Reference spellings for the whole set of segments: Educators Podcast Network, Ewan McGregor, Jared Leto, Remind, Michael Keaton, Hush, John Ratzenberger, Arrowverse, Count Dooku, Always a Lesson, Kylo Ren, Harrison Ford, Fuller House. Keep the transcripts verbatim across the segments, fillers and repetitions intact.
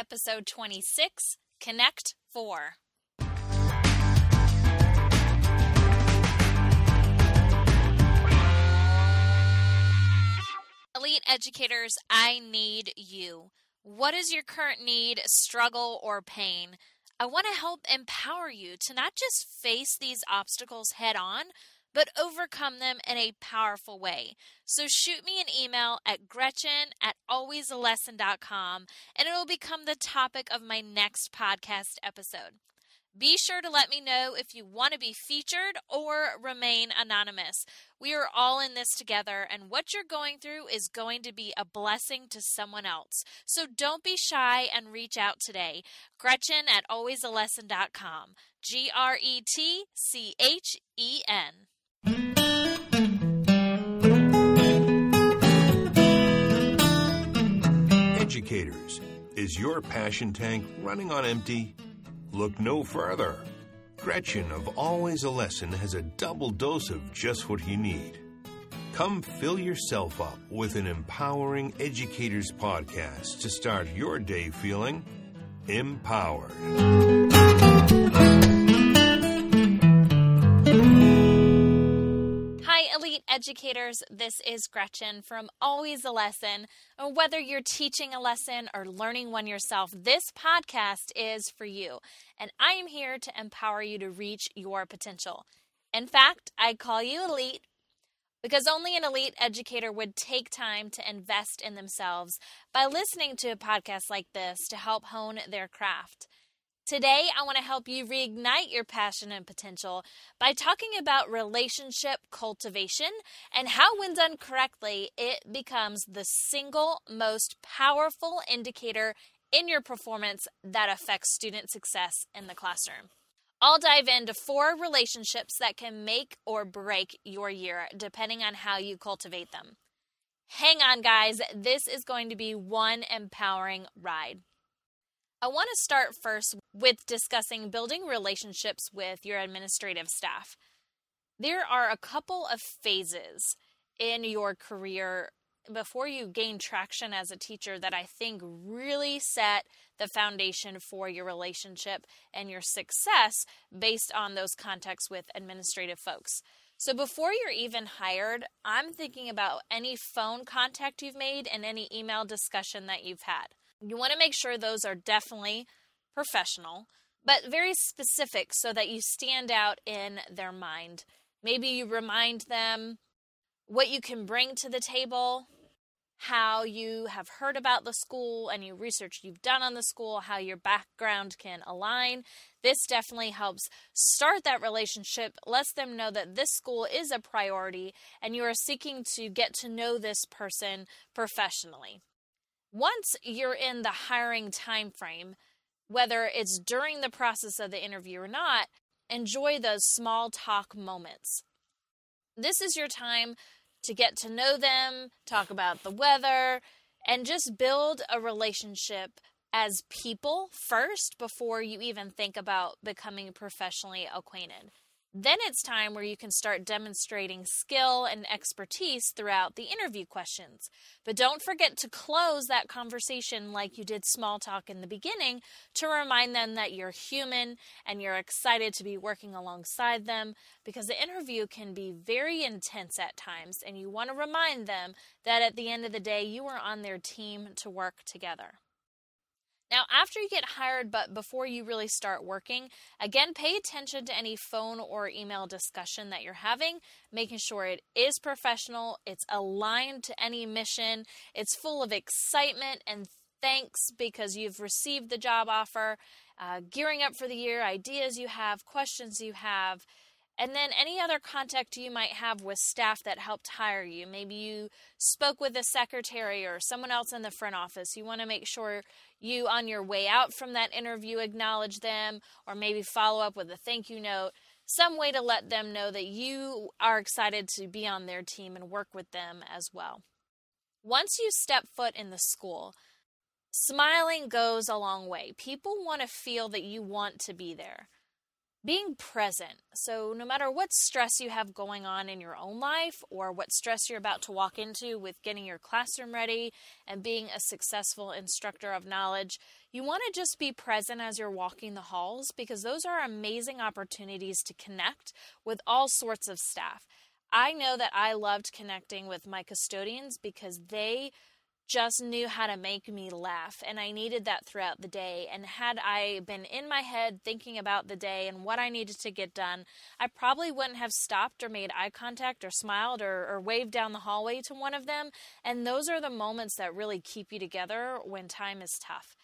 episode twenty-six, Connect four. Elite educators, I need you. What is your current need, struggle, or pain? I want to help empower you to not just face these obstacles head on, but overcome them in a powerful way. So shoot me an email at Gretchen at always a lesson dot com, and it will become the topic of my next podcast episode. Be sure to let me know if you want to be featured or remain anonymous. We are all in this together, and what you're going through is going to be a blessing to someone else. So don't be shy and reach out today. Gretchen at always a lesson dot com. G R E T C H E N. Educators, is your passion tank running on empty? Look no further. Gretchen of Always a Lesson has a double dose of just what you need. Come fill yourself up with an empowering Educators podcast to start your day feeling empowered. Hi, Elite Educators. This is Gretchen from Always a Lesson. Whether you're teaching a lesson or learning one yourself, this podcast is for you. And I am here to empower you to reach your potential. In fact, I call you elite because only an elite educator would take time to invest in themselves by listening to a podcast like this to help hone their craft. Today, I want to help you reignite your passion and potential by talking about relationship cultivation and how, when done correctly, it becomes the single most powerful indicator in your performance that affects student success in the classroom. I'll dive into four relationships that can make or break your year, depending on how you cultivate them. Hang on, guys. This is going to be one empowering ride. I want to start first with discussing building relationships with your administrative staff. There are a couple of phases in your career before you gain traction as a teacher that I think really set the foundation for your relationship and your success based on those contacts with administrative folks. So before you're even hired, I'm thinking about any phone contact you've made and any email discussion that you've had. You want to make sure those are definitely professional, but very specific so that you stand out in their mind. Maybe you remind them what you can bring to the table, how you have heard about the school, any research you've done on the school, how your background can align. This definitely helps start that relationship, lets them know that this school is a priority and you are seeking to get to know this person professionally. Once you're in the hiring time frame, whether it's during the process of the interview or not, enjoy those small talk moments. This is your time to get to know them, talk about the weather, and just build a relationship as people first before you even think about becoming professionally acquainted. Then it's time where you can start demonstrating skill and expertise throughout the interview questions. But don't forget to close that conversation like you did small talk in the beginning to remind them that you're human and you're excited to be working alongside them, because the interview can be very intense at times and you want to remind them that at the end of the day, you are on their team to work together. Now, after you get hired, but before you really start working, again, pay attention to any phone or email discussion that you're having, making sure it is professional, it's aligned to any mission, it's full of excitement and thanks because you've received the job offer, uh, gearing up for the year, ideas you have, questions you have. And then any other contact you might have with staff that helped hire you. Maybe you spoke with a secretary or someone else in the front office. You want to make sure you, on your way out from that interview, acknowledge them or maybe follow up with a thank you note. Some way to let them know that you are excited to be on their team and work with them as well. Once you step foot in the school, smiling goes a long way. People want to feel that you want to be there. being present. So no matter what stress you have going on in your own life or what stress you're about to walk into with getting your classroom ready and being a successful instructor of knowledge, you want to just be present as you're walking the halls, because those are amazing opportunities to connect with all sorts of staff. I know that I loved connecting with my custodians because they just knew how to make me laugh, and I needed that throughout the day. And had I been in my head thinking about the day and what I needed to get done, I probably wouldn't have stopped or made eye contact or smiled or, or waved down the hallway to one of them. And those are the moments that really keep you together when time is tough.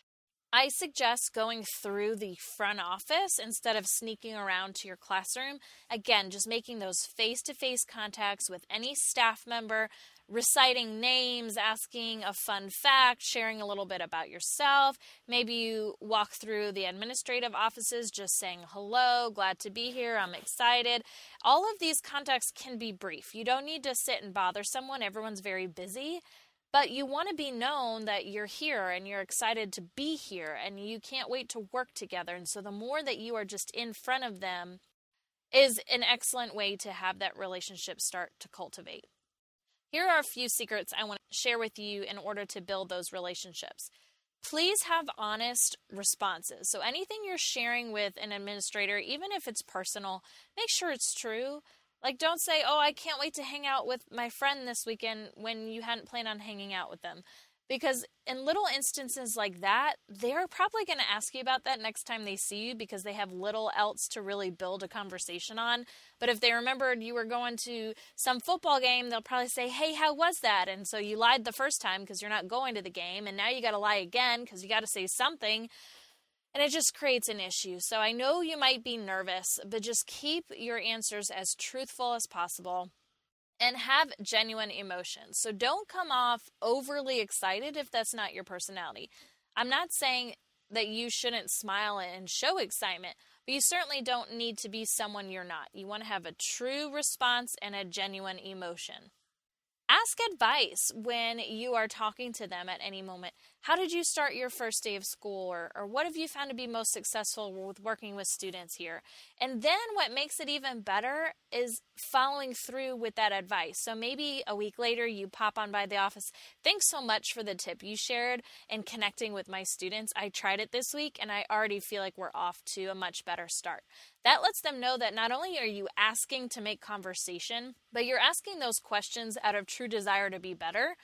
I suggest going through the front office instead of sneaking around to your classroom. Again, just making those face-to-face contacts with any staff member, reciting names, asking a fun fact, sharing a little bit about yourself. Maybe you walk through the administrative offices just saying, hello, glad to be here, I'm excited. All of these contacts can be brief. You don't need to sit and bother someone. Everyone's very busy. But you want to be known that you're here and you're excited to be here and you can't wait to work together. And so the more that you are just in front of them is an excellent way to have that relationship start to cultivate. Here are a few secrets I want to share with you in order to build those relationships. Please have honest responses. So anything you're sharing with an administrator, even if it's personal, make sure it's true. Like, don't say, oh, I can't wait to hang out with my friend this weekend when you hadn't planned on hanging out with them. Because in little instances like that, they're probably going to ask you about that next time they see you because they have little else to really build a conversation on. But if they remembered you were going to some football game, they'll probably say, hey, how was that? And so you lied the first time because you're not going to the game. And now you got to lie again because you got to say something. And it just creates an issue. So I know you might be nervous, but just keep your answers as truthful as possible and have genuine emotions. So don't come off overly excited if that's not your personality. I'm not saying that you shouldn't smile and show excitement, but you certainly don't need to be someone you're not. You want to have a true response and a genuine emotion. Ask advice when you are talking to them at any moment. How did you start your first day of school? Or, or what have you found to be most successful with working with students here? And then what makes it even better is following through with that advice. So maybe a week later, you pop on by the office. Thanks so much for the tip you shared and connecting with my students. I tried it this week and I already feel like we're off to a much better start. That lets them know that not only are you asking to make conversation, but you're asking those questions out of true desire to be better.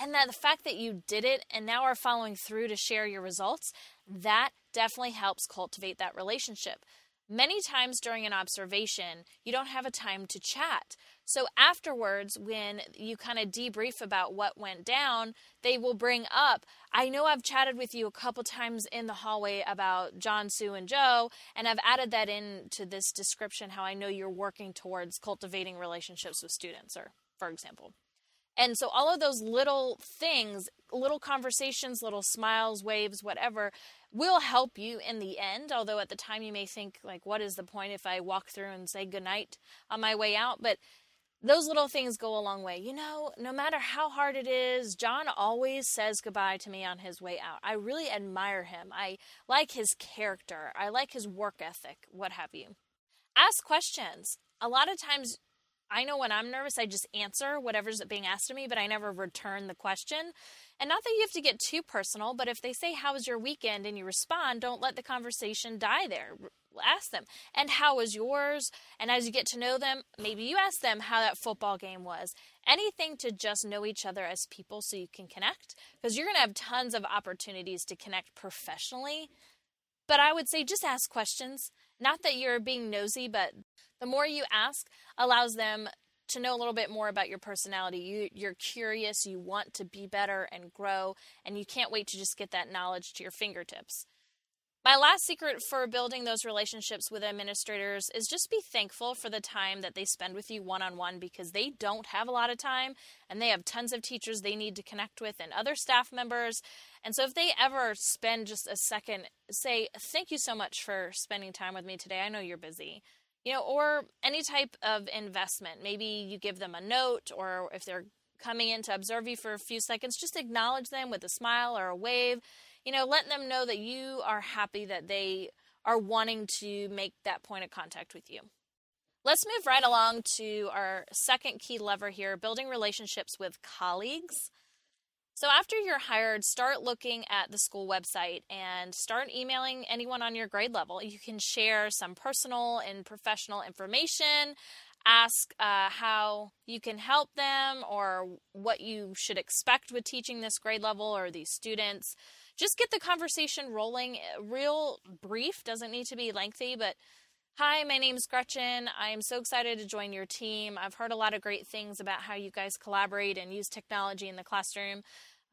And that the fact that you did it and now are following through to share your results, that definitely helps cultivate that relationship. Many times during an observation, you don't have a time to chat. So afterwards, when you kind of debrief about what went down, they will bring up, I know I've chatted with you a couple times in the hallway about John, Sue, and Joe, and I've added that into this description, how I know you're working towards cultivating relationships with students, or for example. And so all of those little things, little conversations, little smiles, waves, whatever, will help you in the end. Although at the time you may think, like, what is the point if I walk through and say goodnight on my way out? But those little things go a long way. You know, no matter how hard it is, John always says goodbye to me on his way out. I really admire him. I like his character. I like his work ethic, what have you. Ask questions. A lot of times, I know when I'm nervous, I just answer whatever's being asked of me, but I never return the question. And not that you have to get too personal, but if they say, how was your weekend? And you respond, don't let the conversation die there. Ask them, and how was yours? And as you get to know them, maybe you ask them how that football game was. Anything to just know each other as people so you can connect, because you're going to have tons of opportunities to connect professionally. But I would say just ask questions. Not that you're being nosy, but the more you ask allows them to know a little bit more about your personality. You, you're curious, you want to be better and grow, and you can't wait to just get that knowledge to your fingertips. My last secret for building those relationships with administrators is just be thankful for the time that they spend with you one-on-one, because they don't have a lot of time and they have tons of teachers they need to connect with and other staff members. And so if they ever spend just a second, say, thank you so much for spending time with me today. I know you're busy. You know, or any type of investment. Maybe you give them a note, or if they're coming in to observe you for a few seconds, just acknowledge them with a smile or a wave. You know, let them know that you are happy that they are wanting to make that point of contact with you. Let's move right along to our second key lever here, building relationships with colleagues. So after you're hired, start looking at the school website and start emailing anyone on your grade level. You can share some personal and professional information, ask uh, how you can help them or what you should expect with teaching this grade level or these students. Just get the conversation rolling. Real brief, doesn't need to be lengthy, but hi, my name's Gretchen. I'm so excited to join your team. I've heard a lot of great things about how you guys collaborate and use technology in the classroom.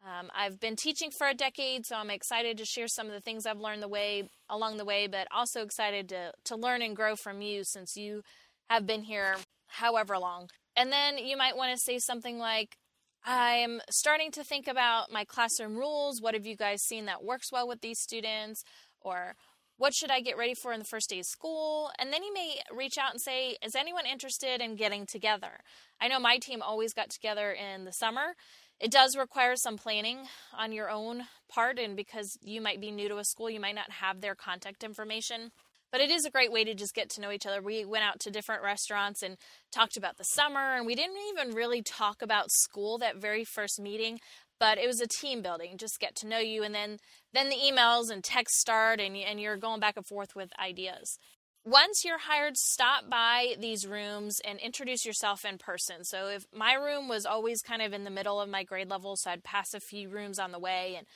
Um, I've been teaching for a decade, so I'm excited to share some of the things I've learned the way along the way, but also excited to, to learn and grow from you since you have been here however long. And then you might want to say something like, I'm starting to think about my classroom rules. What have you guys seen that works well with these students? Or what should I get ready for in the first day of school? And then you may reach out and say, is anyone interested in getting together? I know my team always got together in the summer. It does require some planning on your own part, and because you might be new to a school, you might not have their contact information. But it is a great way to just get to know each other. We went out to different restaurants and talked about the summer, and we didn't even really talk about school that very first meeting. But it was a team building, just get to know you. And then, then the emails and texts start and, and you're going back and forth with ideas. Once you're hired, stop by these rooms and introduce yourself in person. So if my room was always kind of in the middle of my grade level, so I'd pass a few rooms on the way. And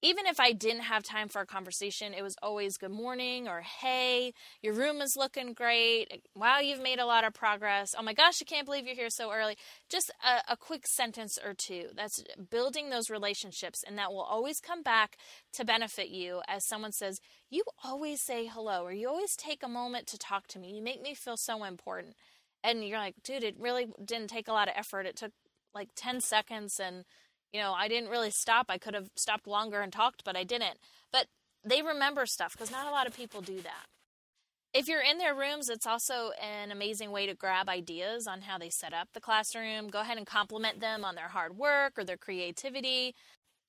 even if I didn't have time for a conversation, it was always good morning or hey, your room is looking great. Wow, you've made a lot of progress. Oh my gosh, I can't believe you're here so early. Just a, a quick sentence or two. That's building those relationships, and that will always come back to benefit you. As someone says, you always say hello, or you always take a moment to talk to me. You make me feel so important. And you're like, dude, it really didn't take a lot of effort. It took like ten seconds, and you know, I didn't really stop. I could have stopped longer and talked, but I didn't. But they remember stuff because not a lot of people do that. If you're in their rooms, it's also an amazing way to grab ideas on how they set up the classroom. Go ahead and compliment them on their hard work or their creativity.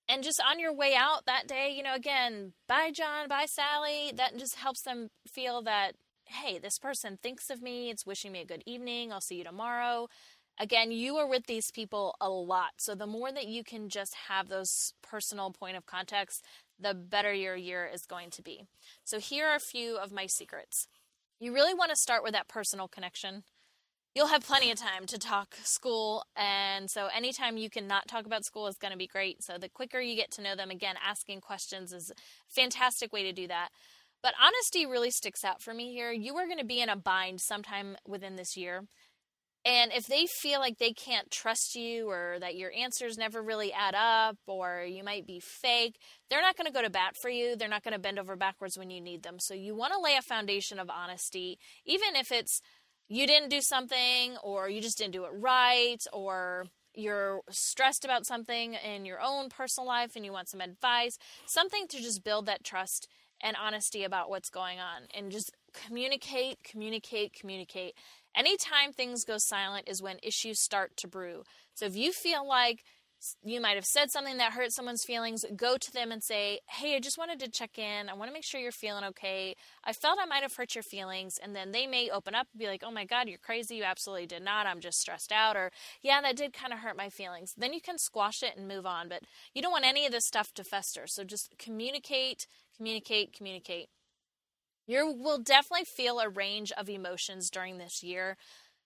And just on your way out that day, you know, again, bye John, bye Sally. That just helps them feel that, hey, this person thinks of me. It's wishing me a good evening. I'll see you tomorrow. Again, you are with these people a lot. So the more that you can just have those personal point of contacts, the better your year is going to be. So here are a few of my secrets. You really want to start with that personal connection. You'll have plenty of time to talk school. And so anytime you can not talk about school is going to be great. So the quicker you get to know them, again, asking questions is a fantastic way to do that. But honesty really sticks out for me here. You are going to be in a bind sometime within this year. And if they feel like they can't trust you or that your answers never really add up or you might be fake, they're not going to go to bat for you. They're not going to bend over backwards when you need them. So you want to lay a foundation of honesty, even if it's you didn't do something or you just didn't do it right or you're stressed about something in your own personal life and you want some advice, something to just build that trust and honesty about what's going on. And just communicate, communicate, communicate. Anytime things go silent is when issues start to brew. So if you feel like you might have said something that hurt someone's feelings, go to them and say, hey, I just wanted to check in. I want to make sure you're feeling okay. I felt I might have hurt your feelings. And then they may open up and be like, oh my God, you're crazy. You absolutely did not. I'm just stressed out. Or yeah, that did kind of hurt my feelings. Then you can squash it and move on. But you don't want any of this stuff to fester. So just communicate, communicate, communicate. You will definitely feel a range of emotions during this year.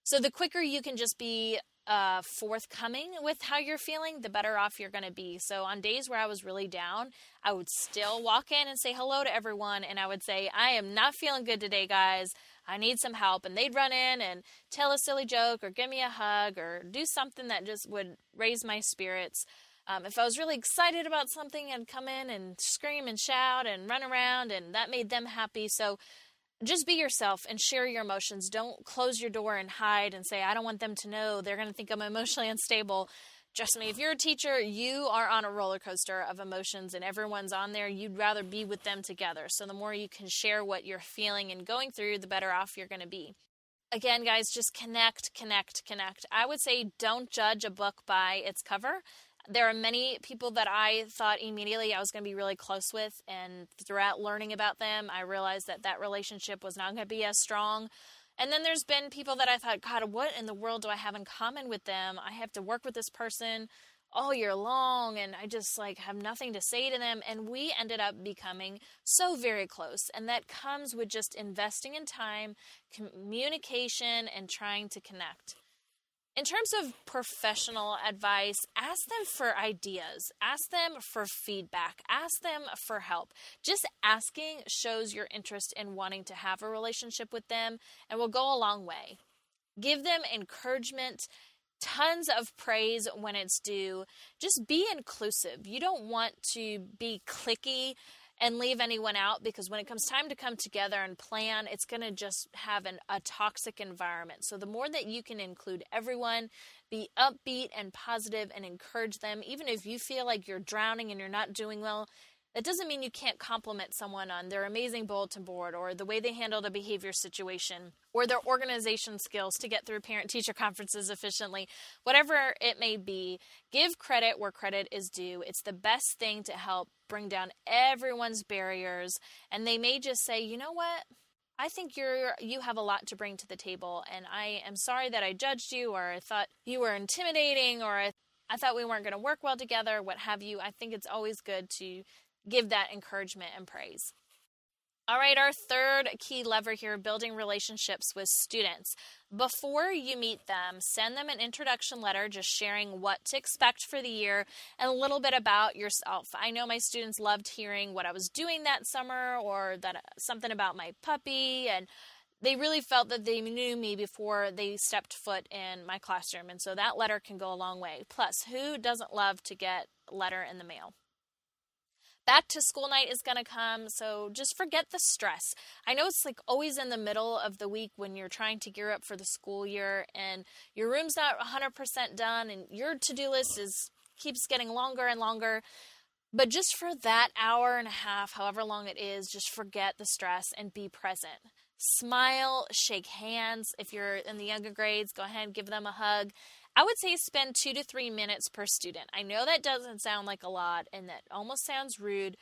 So the quicker you can just be uh, forthcoming with how you're feeling, the better off you're going to be. So on days where I was really down, I would still walk in and say hello to everyone. And I would say, I am not feeling good today, guys. I need some help. And they'd run in and tell a silly joke or give me a hug or do something that just would raise my spirits. Um, if I was really excited about something, I'd come in and scream and shout and run around, and that made them happy. So just be yourself and share your emotions. Don't close your door and hide and say, I don't want them to know. They're going to think I'm emotionally unstable. Trust me, if you're a teacher, you are on a roller coaster of emotions and everyone's on there. You'd rather be with them together. So the more you can share what you're feeling and going through, the better off you're going to be. Again, guys, just connect, connect, connect. I would say don't judge a book by its cover. There are many people that I thought immediately I was going to be really close with, and throughout learning about them, I realized that that relationship was not going to be as strong. And then there's been people that I thought, God, what in the world do I have in common with them? I have to work with this person all year long, and I just like have nothing to say to them. And we ended up becoming so very close. And that comes with just investing in time, communication, and trying to connect. In terms of professional advice, ask them for ideas, ask them for feedback, ask them for help. Just asking shows your interest in wanting to have a relationship with them and will go a long way. Give them encouragement, tons of praise when it's due. Just be inclusive. You don't want to be cliquey and leave anyone out, because when it comes time to come together and plan, it's going to just have an, a toxic environment. So the more that you can include everyone, be upbeat and positive and encourage them, even if you feel like you're drowning and you're not doing well, that doesn't mean you can't compliment someone on their amazing bulletin board or the way they handled a behavior situation or their organization skills to get through parent-teacher conferences efficiently. Whatever it may be, give credit where credit is due. It's the best thing to help bring down everyone's barriers. And they may just say, you know what? I think you're, you have a lot to bring to the table, and I am sorry that I judged you, or I thought you were intimidating, or I, I thought we weren't going to work well together, what have you. I think it's always good to give that encouragement and praise. All right, our third key lever here, building relationships with students. Before you meet them, send them an introduction letter just sharing what to expect for the year and a little bit about yourself. I know my students loved hearing what I was doing that summer, or that uh, something about my puppy, and they really felt that they knew me before they stepped foot in my classroom, and so that letter can go a long way. Plus, who doesn't love to get a letter in the mail? Back to school night is going to come, so just forget the stress. I know it's like always in the middle of the week when you're trying to gear up for the school year and your room's not one hundred percent done and your to-do list is keeps getting longer and longer. But just for that hour and a half, however long it is, just forget the stress and be present. Smile, shake hands. If you're in the younger grades, go ahead and give them a hug. I would say spend two to three minutes per student. I know that doesn't sound like a lot, and that almost sounds rude,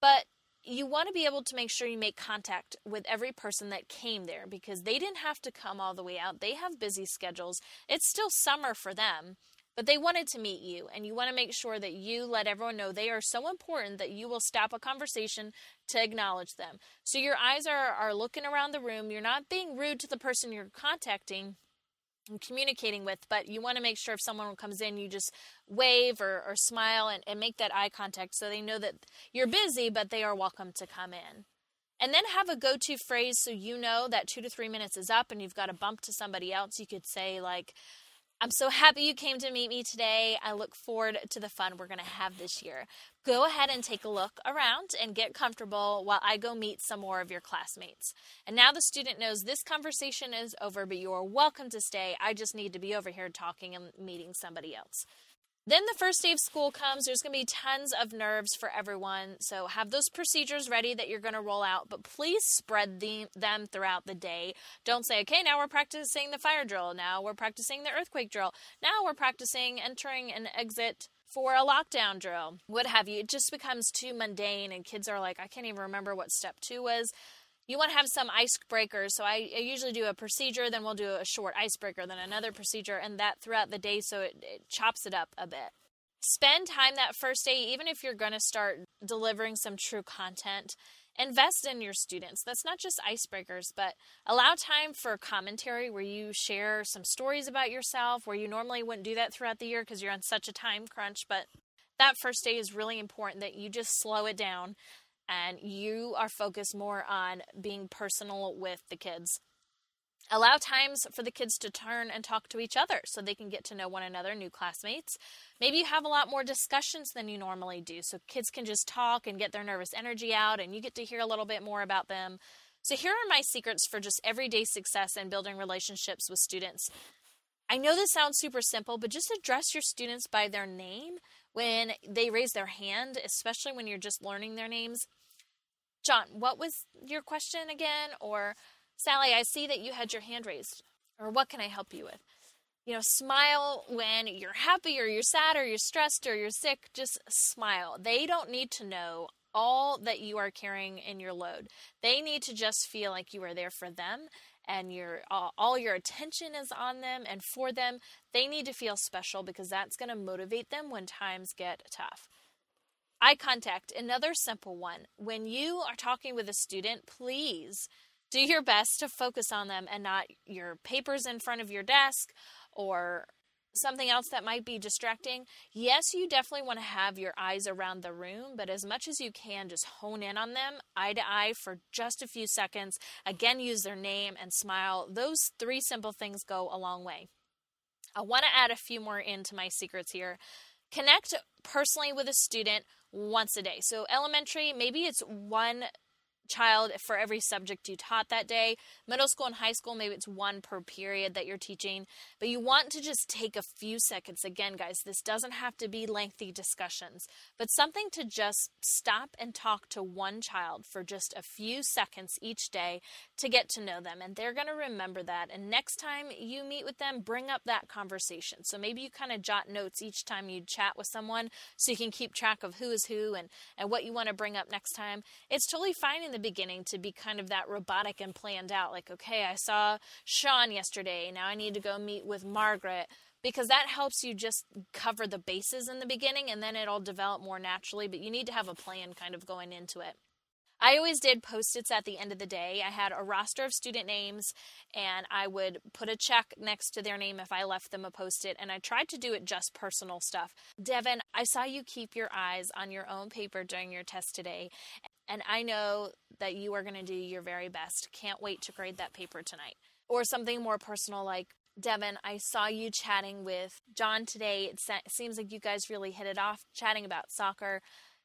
but you want to be able to make sure you make contact with every person that came there, because they didn't have to come all the way out. They have busy schedules. It's still summer for them, but they wanted to meet you, and you want to make sure that you let everyone know they are so important that you will stop a conversation to acknowledge them. So your eyes are, are looking around the room. You're not being rude to the person you're contacting and communicating with, but you want to make sure if someone comes in, you just wave or, or smile and, and make that eye contact so they know that you're busy, but they are welcome to come in. And then have a go-to phrase so you know that two to three minutes is up and you've got to bump to somebody else. You could say like, I'm so happy you came to meet me today. I look forward to the fun we're going to have this year. Go ahead and take a look around and get comfortable while I go meet some more of your classmates. And now the student knows this conversation is over, but you are welcome to stay. I just need to be over here talking and meeting somebody else. Then the first day of school comes. There's going to be tons of nerves for everyone. So have those procedures ready that you're going to roll out, but please spread the, them throughout the day. Don't say, okay, now we're practicing the fire drill. Now we're practicing the earthquake drill. Now we're practicing entering and exit for a lockdown drill. What have you. It just becomes too mundane and kids are like, I can't even remember what step two was. You want to have some icebreakers, so I, I usually do a procedure, then we'll do a short icebreaker, then another procedure, and that throughout the day, so it, it chops it up a bit. Spend time that first day, even if you're going to start delivering some true content. Invest in your students. That's not just icebreakers, but allow time for commentary where you share some stories about yourself, where you normally wouldn't do that throughout the year because you're on such a time crunch, but that first day is really important that you just slow it down. And you are focused more on being personal with the kids. Allow times for the kids to turn and talk to each other so they can get to know one another, new classmates. Maybe you have a lot more discussions than you normally do, so kids can just talk and get their nervous energy out, and you get to hear a little bit more about them. So here are my secrets for just everyday success and building relationships with students. I know this sounds super simple, but just address your students by their name when they raise their hand, especially when you're just learning their names. John, what was your question again? Or Sally, I see that you had your hand raised. Or what can I help you with? You know, smile when you're happy or you're sad or you're stressed or you're sick. Just smile. They don't need to know all that you are carrying in your load. They need to just feel like you are there for them and your uh, all your attention is on them and for them. They need to feel special because that's going to motivate them when times get tough. Eye contact, another simple one. When you are talking with a student, please do your best to focus on them and not your papers in front of your desk or something else that might be distracting. Yes, you definitely want to have your eyes around the room, but as much as you can, just hone in on them eye to eye for just a few seconds. Again, use their name and smile. Those three simple things go a long way. I want to add a few more into my secrets here. Connect personally with a student once a day. So elementary, maybe it's one child for every subject you taught that day. Middle school and high school, maybe it's one per period that you're teaching, but you want to just take a few seconds. Again, guys, this doesn't have to be lengthy discussions, but something to just stop and talk to one child for just a few seconds each day to get to know them. And they're going to remember that. And next time you meet with them, bring up that conversation. So maybe you kind of jot notes each time you chat with someone so you can keep track of who is who and, and what you want to bring up next time. It's totally fine in the beginning to be kind of that robotic and planned out, like, okay, I saw Sean yesterday, now I need to go meet with Margaret, because that helps you just cover the bases in the beginning and then it'll develop more naturally, but you need to have a plan kind of going into it. I always did post-its at the end of the day. I had a roster of student names and I would put a check next to their name if I left them a post-it, and I tried to do it just personal stuff. Devin, I saw you keep your eyes on your own paper during your test today, and I know that you are going to do your very best. Can't wait to grade that paper tonight. Or something more personal like, Devin, I saw you chatting with John today. It seems like you guys really hit it off chatting about soccer.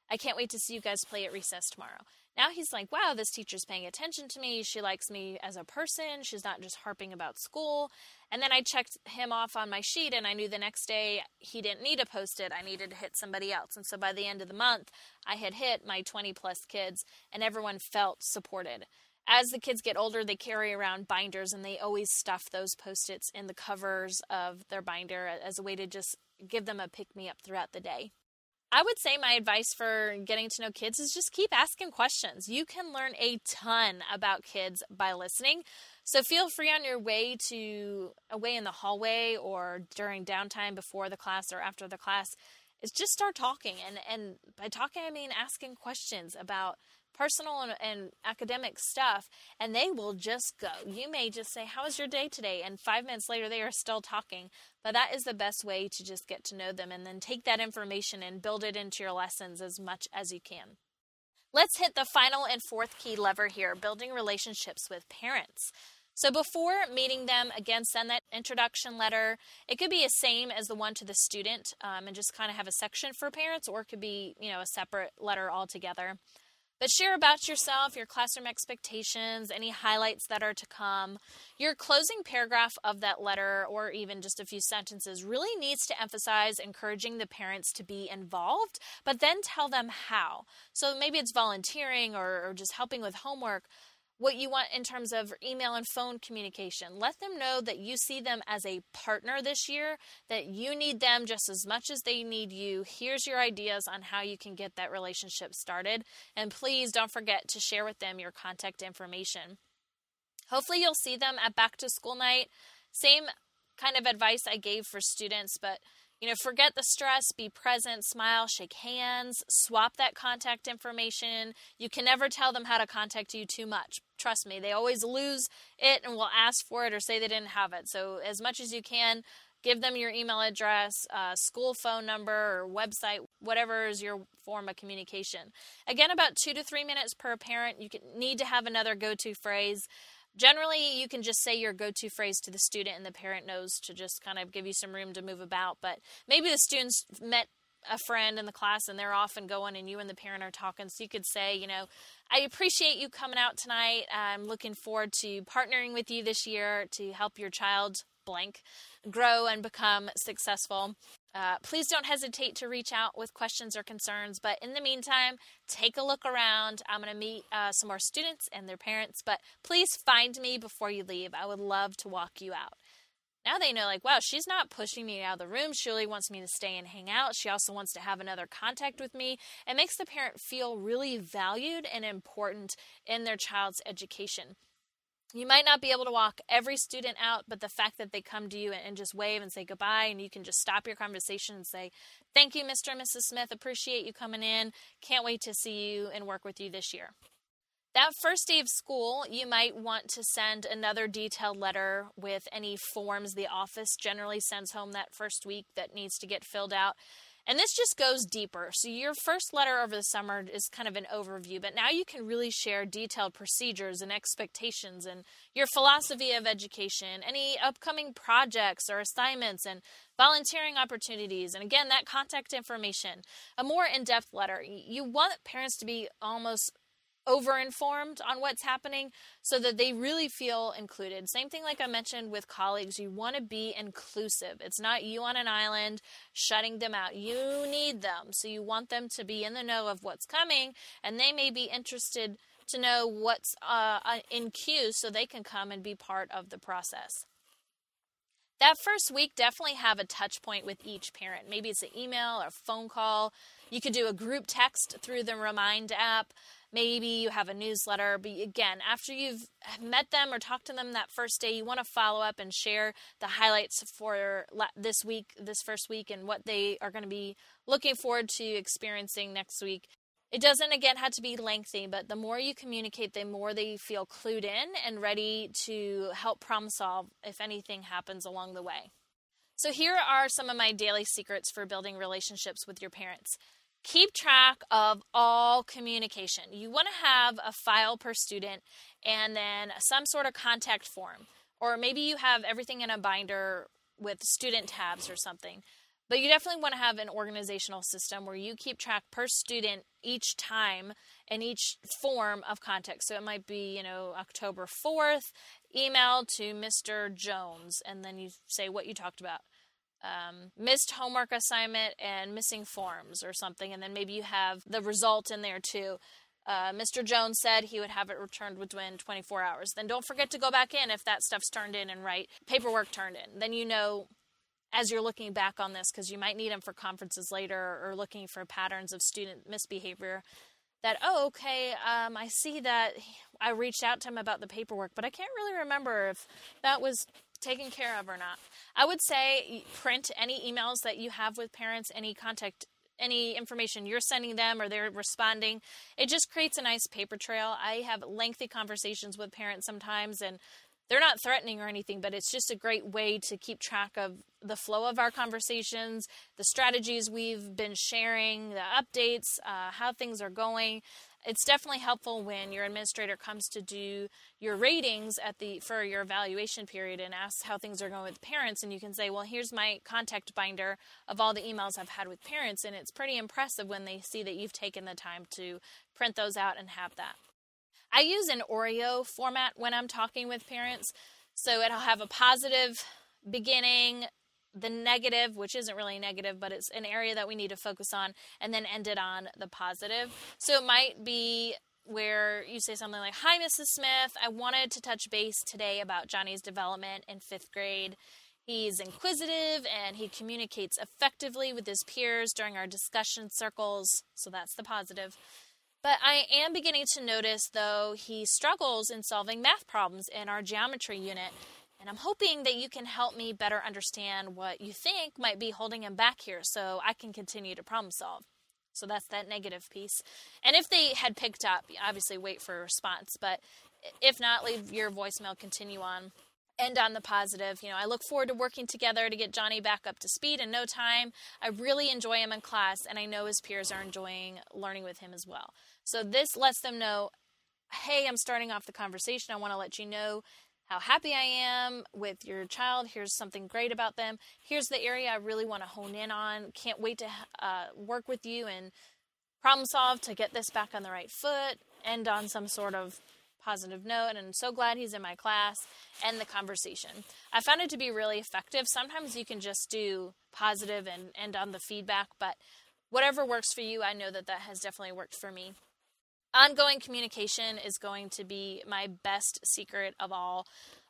I can't wait to see you guys play at recess tomorrow. Now he's like, wow, this teacher's paying attention to me. She likes me as a person. She's not just harping about school. And then I checked him off on my sheet and I knew the next day he didn't need a post-it. I needed to hit somebody else. And so by the end of the month, I had hit my twenty plus kids and everyone felt supported. As the kids get older, they carry around binders and they always stuff those post-its in the covers of their binder as a way to just give them a pick-me-up throughout the day. I would say my advice for getting to know kids is just keep asking questions. You can learn a ton about kids by listening. So feel free on your way to away in the hallway or during downtime before the class or after the class is just start talking. And, and by talking, I mean asking questions about personal and, and academic stuff, and they will just go. You may just say, how was your day today? And five minutes later, they are still talking. But that is the best way to just get to know them, and then take that information and build it into your lessons as much as you can. Let's hit the final and fourth key lever here, building relationships with parents. So before meeting them, again, send that introduction letter. It could be the same as the one to the student, um, and just kind of have a section for parents, or it could be, you know, a separate letter altogether. But share about yourself, your classroom expectations, any highlights that are to come. Your closing paragraph of that letter, or even just a few sentences, really needs to emphasize encouraging the parents to be involved, but then tell them how. So maybe it's volunteering or, or just helping with homework. What you want in terms of email and phone communication. Let them know that you see them as a partner this year, that you need them just as much as they need you. Here's your ideas on how you can get that relationship started. And please don't forget to share with them your contact information. Hopefully you'll see them at back to school night. Same kind of advice I gave for students, but you know, forget the stress, be present, smile, shake hands, swap that contact information. You can never tell them how to contact you too much. Trust me, they always lose it and will ask for it or say they didn't have it. So as much as you can, give them your email address, uh, school phone number, or website, whatever is your form of communication. Again, about two to three minutes per parent. You can, need to have another go-to phrase. Generally, you can just say your go-to phrase to the student and the parent knows to just kind of give you some room to move about. But maybe the students met a friend in the class and they're off and going and you and the parent are talking. So you could say, you know, I appreciate you coming out tonight. I'm looking forward to partnering with you this year to help your child blank grow and become successful. Uh, please don't hesitate to reach out with questions or concerns. But in the meantime, take a look around. I'm going to meet uh, some more students and their parents, but please find me before you leave. I would love to walk you out. now they know, like, wow, she's not pushing me out of the room. She really wants me to stay and hang out. She also wants to have another contact with me. It makes the parent feel really valued and important in their child's education. You might not be able to walk every student out, but the fact that they come to you and just wave and say goodbye, and you can just stop your conversation and say, thank you, Mister and Missus Smith. Appreciate you coming in. Can't wait to see you and work with you this year. That first day of school, you might want to send another detailed letter with any forms the office generally sends home that first week that needs to get filled out. And this just goes deeper. So your first letter over the summer is kind of an overview, but now you can really share detailed procedures and expectations and your philosophy of education, any upcoming projects or assignments and volunteering opportunities. And again, that contact information, a more in-depth letter. You want parents to be almost over-informed on what's happening so that they really feel included. Same thing like I mentioned with colleagues, you want to be inclusive. It's not you on an island shutting them out. You need them. So you want them to be in the know of what's coming, and they may be interested to know what's uh, in queue so they can come and be part of the process. That first week, definitely have a touch point with each parent. Maybe it's an email or a phone call. You could do a group text through the Remind app. Maybe you have a newsletter, but again, after you've met them or talked to them that first day, you want to follow up and share the highlights for this week, this first week, and what they are going to be looking forward to experiencing next week. It doesn't, again, have to be lengthy, but the more you communicate, the more they feel clued in and ready to help problem solve if anything happens along the way. So here are some of my daily secrets for building relationships with your parents. Keep track of all communication. You want to have a file per student and then some sort of contact form. Or maybe you have everything in a binder with student tabs or something. But you definitely want to have an organizational system where you keep track per student each time and each form of contact. So it might be, you know, October fourth, email to Mister Jones, and then you say what you talked about. Um, missed homework assignment and missing forms or something. And then maybe you have the result in there too. Uh, Mister Jones said he would have it returned within twenty-four hours. Then don't forget to go back in if that stuff's turned in and write paperwork turned in. Then you know as you're looking back on this, because you might need them for conferences later or looking for patterns of student misbehavior, that, oh, okay, um, I see that I reached out to him about the paperwork, but I can't really remember if that was taken care of or not. I would say print any emails that you have with parents, any contact, any information you're sending them or they're responding. It just creates a nice paper trail. I have lengthy conversations with parents sometimes, and they're not threatening or anything, but it's just a great way to keep track of the flow of our conversations, the strategies we've been sharing, the updates, uh, how things are going. It's definitely helpful when your administrator comes to do your ratings at the for your evaluation period and asks how things are going with parents. And you can say, well, here's my contact binder of all the emails I've had with parents. And it's pretty impressive when they see that you've taken the time to print those out and have that. I use an Oreo format when I'm talking with parents. So it'll have a positive beginning, the negative, which isn't really negative, but it's an area that we need to focus on, and then end it on the positive. So it might be where you say something like, hi, Missus Smith, I wanted to touch base today about Johnny's development in fifth grade. He's inquisitive and he communicates effectively with his peers during our discussion circles. So that's the positive. But I am beginning to notice, though, he struggles in solving math problems in our geometry unit. And I'm hoping that you can help me better understand what you think might be holding him back here so I can continue to problem solve. So that's that negative piece. And if they had picked up, obviously wait for a response. But if not, leave your voicemail, continue on. End on the positive. You know, I look forward to working together to get Johnny back up to speed in no time. I really enjoy him in class, and I know his peers are enjoying learning with him as well. So this lets them know, hey, I'm starting off the conversation. I want to let you know how happy I am with your child. Here's something great about them. Here's the area I really want to hone in on. Can't wait to uh, work with you and problem solve to get this back on the right foot. End on some sort of positive note, and I'm so glad he's in my class. End the conversation. I found it to be really effective. Sometimes you can just do positive and end on the feedback, but whatever works for you, I know that that has definitely worked for me. Ongoing communication is going to be my best secret of all.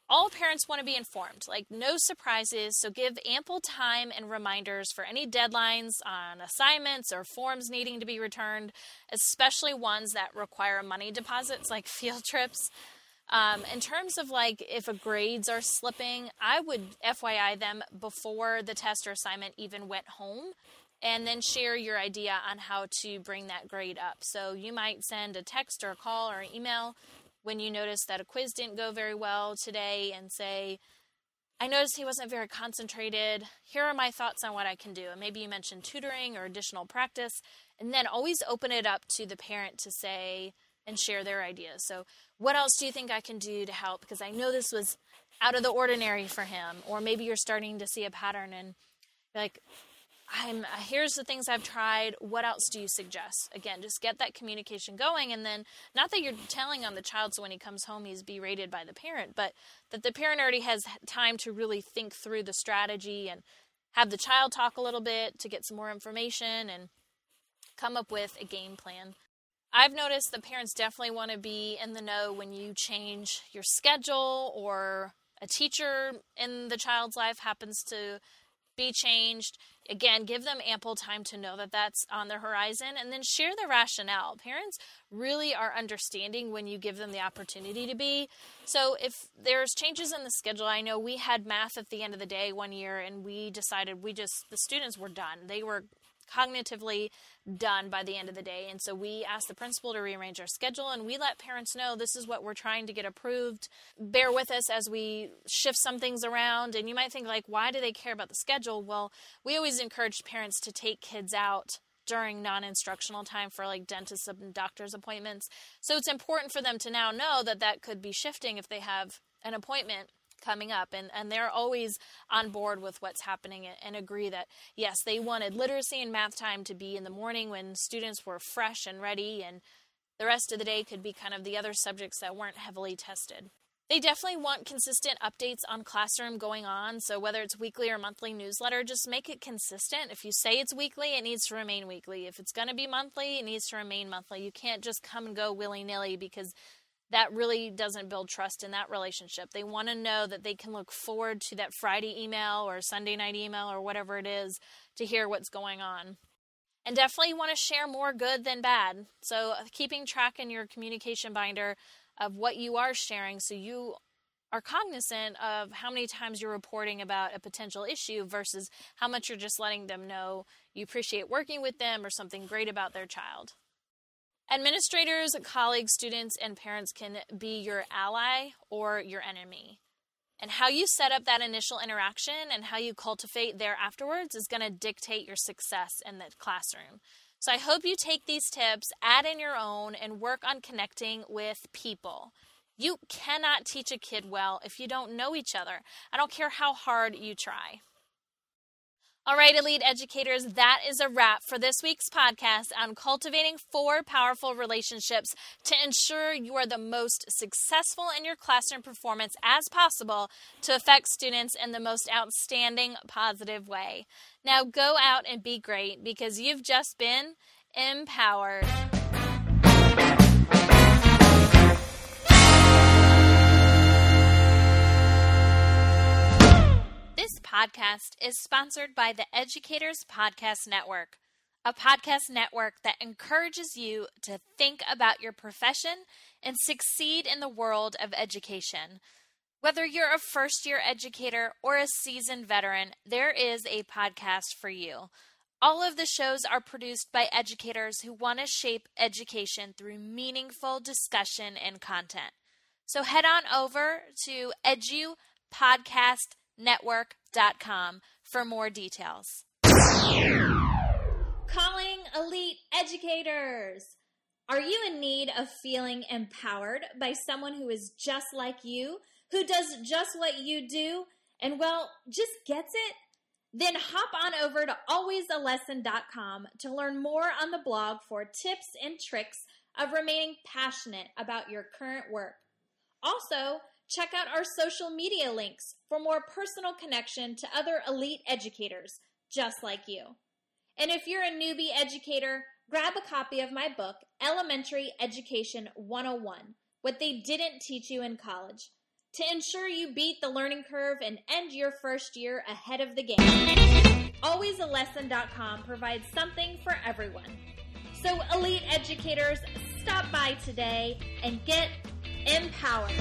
All parents want to be informed, like no surprises, so give ample time and reminders for any deadlines on assignments or forms needing to be returned, especially ones that require money deposits like field trips. Um, in terms of like if a grades are slipping, I would F Y I them before the test or assignment even went home, and then share your idea on how to bring that grade up. So you might send a text or a call or an email when you notice that a quiz didn't go very well today and say, I noticed he wasn't very concentrated. Here are my thoughts on what I can do. And maybe you mentioned tutoring or additional practice. And then always open it up to the parent to say and share their ideas. So what else do you think I can do to help? Because I know this was out of the ordinary for him. Or maybe you're starting to see a pattern and you're like, I'm, here's the things I've tried. What else do you suggest? Again, just get that communication going. And then not that you're telling on the child so when he comes home, he's berated by the parent, but that the parent already has time to really think through the strategy and have the child talk a little bit to get some more information and come up with a game plan. I've noticed the parents definitely want to be in the know when you change your schedule or a teacher in the child's life happens to be changed. Again, give them ample time to know that that's on the horizon, and then share the rationale. Parents really are understanding when you give them the opportunity to be. So if there's changes in the schedule, I know we had math at the end of the day one year, and we decided we just, the students were done. They were cognitively done by the end of the day. And so we asked the principal to rearrange our schedule, and we let parents know this is what we're trying to get approved. Bear with us as we shift some things around. And you might think, like, why do they care about the schedule? Well, we always encourage parents to take kids out during non-instructional time for like dentist and doctor's appointments. So it's important for them to now know that that could be shifting if they have an appointment coming up, and, and they're always on board with what's happening and, and agree that, yes, they wanted literacy and math time to be in the morning when students were fresh and ready, and the rest of the day could be kind of the other subjects that weren't heavily tested. They definitely want consistent updates on classroom going on, so whether it's weekly or monthly newsletter, just make it consistent. If you say it's weekly, it needs to remain weekly. If it's going to be monthly, it needs to remain monthly. You can't just come and go willy-nilly, because that really doesn't build trust in that relationship. They want to know that they can look forward to that Friday email or Sunday night email or whatever it is to hear what's going on. And definitely want to share more good than bad. So keeping track in your communication binder of what you are sharing, so you are cognizant of how many times you're reporting about a potential issue versus how much you're just letting them know you appreciate working with them or something great about their child. Administrators, colleagues, students, and parents can be your ally or your enemy. And how you set up that initial interaction and how you cultivate there afterwards is going to dictate your success in the classroom. So I hope you take these tips, add in your own, and work on connecting with people. You cannot teach a kid well if you don't know each other. I don't care how hard you try. All right, elite educators, that is a wrap for this week's podcast on cultivating four powerful relationships to ensure you are the most successful in your classroom performance as possible to affect students in the most outstanding, positive way. Now go out and be great, because you've just been empowered. This podcast is sponsored by the Educators Podcast Network, a podcast network that encourages you to think about your profession and succeed in the world of education. Whether you're a first-year educator or a seasoned veteran, there is a podcast for you. All of the shows are produced by educators who want to shape education through meaningful discussion and content. So head on over to edu podcast network dot com for more details. Calling elite educators! Are you in need of feeling empowered by someone who is just like you, who does just what you do, and well, just gets it? Then hop on over to always a lesson dot com to learn more on the blog for tips and tricks of remaining passionate about your current work. Also, check out our social media links for more personal connection to other elite educators just like you. And if you're a newbie educator, grab a copy of my book, Elementary Education one oh one, What They Didn't Teach You in College. to ensure you beat the learning curve and end your first year ahead of the game. always a lesson dot com provides something for everyone. So elite educators, stop by today and get empowered.